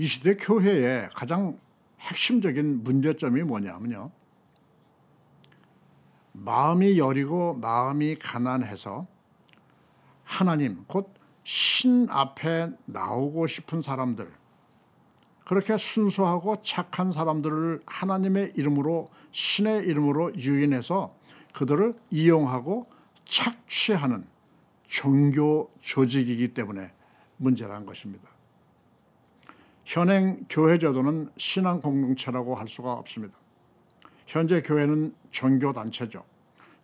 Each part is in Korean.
이 시대 교회의 가장 핵심적인 문제점이 뭐냐면요, 마음이 여리고 마음이 가난해서 하나님 곧 신 앞에 나오고 싶은 사람들, 그렇게 순수하고 착한 사람들을 하나님의 이름으로, 신의 이름으로 유인해서 그들을 이용하고 착취하는 종교 조직이기 때문에 문제라는 것입니다. 현행 교회 제도는 신앙 공동체라고 할 수가 없습니다. 현재 교회는 종교단체죠.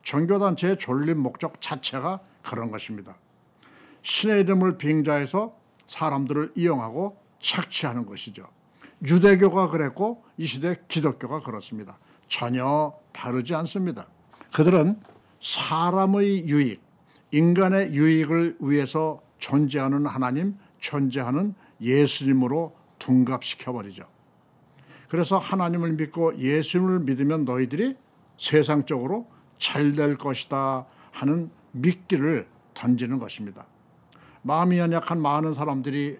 종교단체의 존립 목적 자체가 그런 것입니다. 신의 이름을 빙자해서 사람들을 이용하고 착취하는 것이죠. 유대교가 그랬고 이 시대 기독교가 그렇습니다. 전혀 다르지 않습니다. 그들은 사람의 유익, 인간의 유익을 위해서 존재하는 하나님, 존재하는 예수님으로 둔갑시켜버리죠. 그래서 하나님을 믿고 예수님을 믿으면 너희들이 세상적으로 잘 될 것이다 하는 미끼를 던지는 것입니다. 마음이 연약한 많은 사람들이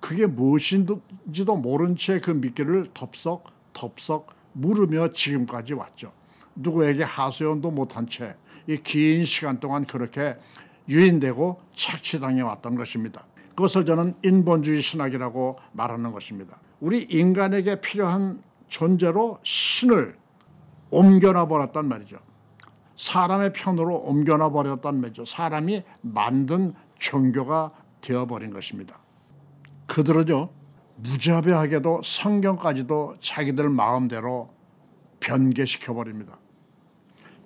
그게 무엇인지도 모른 채 그 미끼를 덥석덥석 물으며 지금까지 왔죠. 누구에게 하소연도 못한 채 이 긴 시간 동안 그렇게 유인되고 착취당해 왔던 것입니다. 그것을 저는 인본주의 신학이라고 말하는 것입니다. 우리 인간에게 필요한 존재로 신을 옮겨놔 버렸단 말이죠. 사람의 편으로 옮겨놔 버렸단 말이죠. 사람이 만든 종교가 되어버린 것입니다. 그들은요, 무자비하게도 성경까지도 자기들 마음대로 변개시켜버립니다.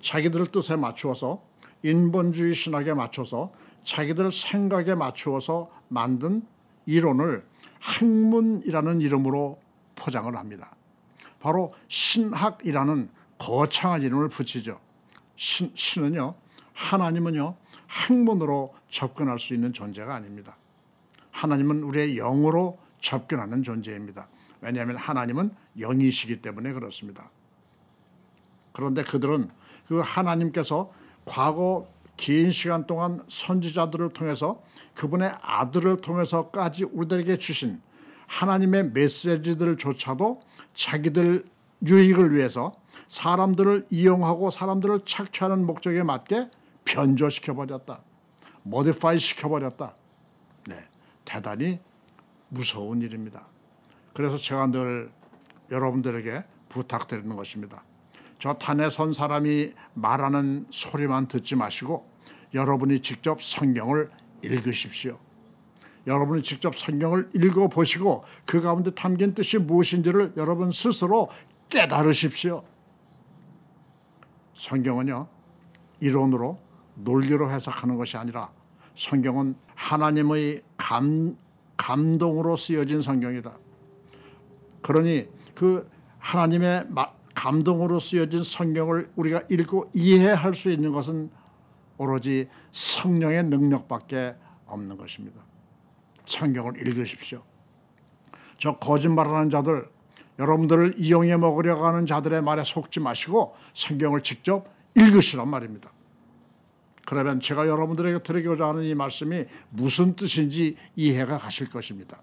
자기들 뜻에 맞추어서, 인본주의 신학에 맞춰서, 자기들 생각에 맞추어서 만든 이론을 학문이라는 이름으로 포장을 합니다. 바로 신학이라는 거창한 이름을 붙이죠. 신은요, 하나님은요, 학문으로 접근할 수 있는 존재가 아닙니다. 하나님은 우리의 영으로 접근하는 존재입니다. 왜냐하면 하나님은 영이시기 때문에 그렇습니다. 그런데 그들은 그 하나님께서 과거 긴 시간 동안 선지자들을 통해서, 그분의 아들을 통해서까지 우리들에게 주신 하나님의 메시지들조차도 자기들 유익을 위해서 사람들을 이용하고 사람들을 착취하는 목적에 맞게 변조시켜버렸다. 모디파이 시켜버렸다. 네, 대단히 무서운 일입니다. 그래서 제가 늘 여러분들에게 부탁드리는 것입니다. 저 탄에 선 사람이 말하는 소리만 듣지 마시고 여러분이 직접 성경을 읽으십시오. 여러분이 직접 성경을 읽어보시고 그 가운데 담긴 뜻이 무엇인지를 여러분 스스로 깨달으십시오. 성경은요, 이론으로 논리로 해석하는 것이 아니라 성경은 하나님의 감동으로 쓰여진 성경이다. 그러니 그 하나님의 감동으로 쓰여진 성경을 우리가 읽고 이해할 수 있는 것은 오로지 성령의 능력밖에 없는 것입니다. 성경을 읽으십시오. 저 거짓말하는 자들, 여러분들을 이용해 먹으려고 하는 자들의 말에 속지 마시고 성경을 직접 읽으시란 말입니다. 그러면 제가 여러분들에게 드리고자 하는 이 말씀이 무슨 뜻인지 이해가 가실 것입니다.